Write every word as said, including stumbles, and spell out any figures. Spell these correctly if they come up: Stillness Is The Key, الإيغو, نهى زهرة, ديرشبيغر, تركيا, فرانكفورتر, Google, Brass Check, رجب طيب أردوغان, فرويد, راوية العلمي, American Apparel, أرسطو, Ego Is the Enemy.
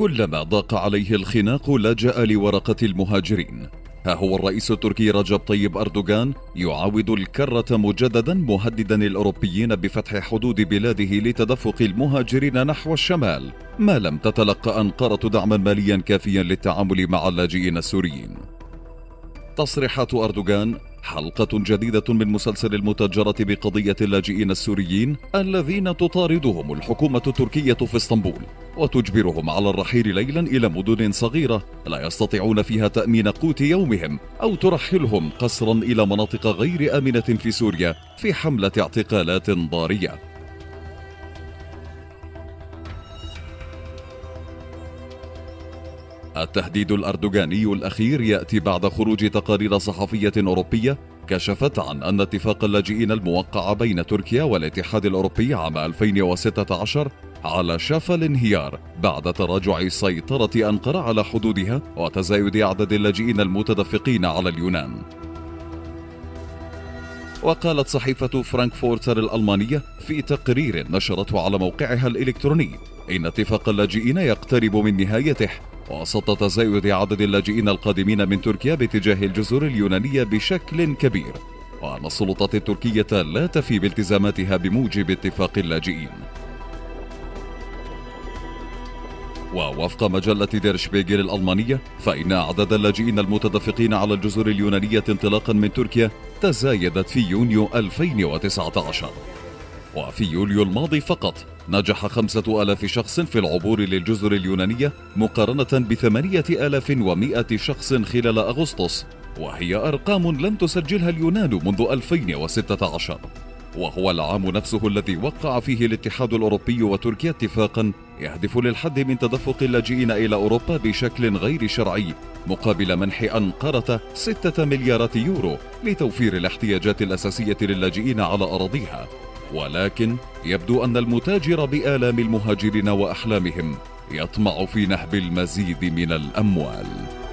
كلما ضاق عليه الخناق لجأ لورقة المهاجرين. ها هو الرئيس التركي رجب طيب أردوغان يعاود الكرة مجددا، مهددا الأوروبيين بفتح حدود بلاده لتدفق المهاجرين نحو الشمال ما لم تتلقى أنقرة دعما ماليا كافيا للتعامل مع اللاجئين السوريين. تصريحات أردوغان حلقة جديدة من مسلسل المتجرة بقضية اللاجئين السوريين الذين تطاردهم الحكومة التركية في اسطنبول وتجبرهم على الرحيل ليلا إلى مدن صغيرة لا يستطيعون فيها تأمين قوت يومهم، أو ترحلهم قسرا إلى مناطق غير آمنة في سوريا في حملة اعتقالات ضارية. التهديد الأردوغاني الأخير يأتي بعد خروج تقارير صحفية أوروبية كشفت عن أن اتفاق اللاجئين الموقع بين تركيا والاتحاد الأوروبي عام ألفين وستة عشر على شفا الانهيار بعد تراجع سيطرة أنقرة على حدودها وتزايد أعداد اللاجئين المتدفقين على اليونان. وقالت صحيفة فرانكفورتر الألمانية في تقرير نشرته على موقعها الإلكتروني إن اتفاق اللاجئين يقترب من نهايته وسط تزايد عدد اللاجئين القادمين من تركيا باتجاه الجزر اليونانية بشكل كبير، وأن السلطات التركية لا تفي بالتزاماتها بموجب اتفاق اللاجئين. ووفق مجلة ديرشبيغر الألمانية فإن أعداد اللاجئين المتدفقين على الجزر اليونانية انطلاقا من تركيا تزايدت في يونيو ألفين وتسعة عشر، وفي يوليو الماضي فقط نجح خمسة آلاف شخص في العبور للجزر اليونانية مقارنة بثمانية آلاف ومائة شخص خلال أغسطس، وهي أرقام لم تسجلها اليونان منذ ألفين وستة عشر، وهو العام نفسه الذي وقع فيه الاتحاد الأوروبي وتركيا اتفاقا يهدف للحد من تدفق اللاجئين إلى أوروبا بشكل غير شرعي مقابل منح أنقرة ستة مليارات يورو لتوفير الاحتياجات الأساسية للاجئين على أراضيها. ولكن يبدو أن المتاجر بآلام المهاجرين وأحلامهم يطمع في نهب المزيد من الأموال.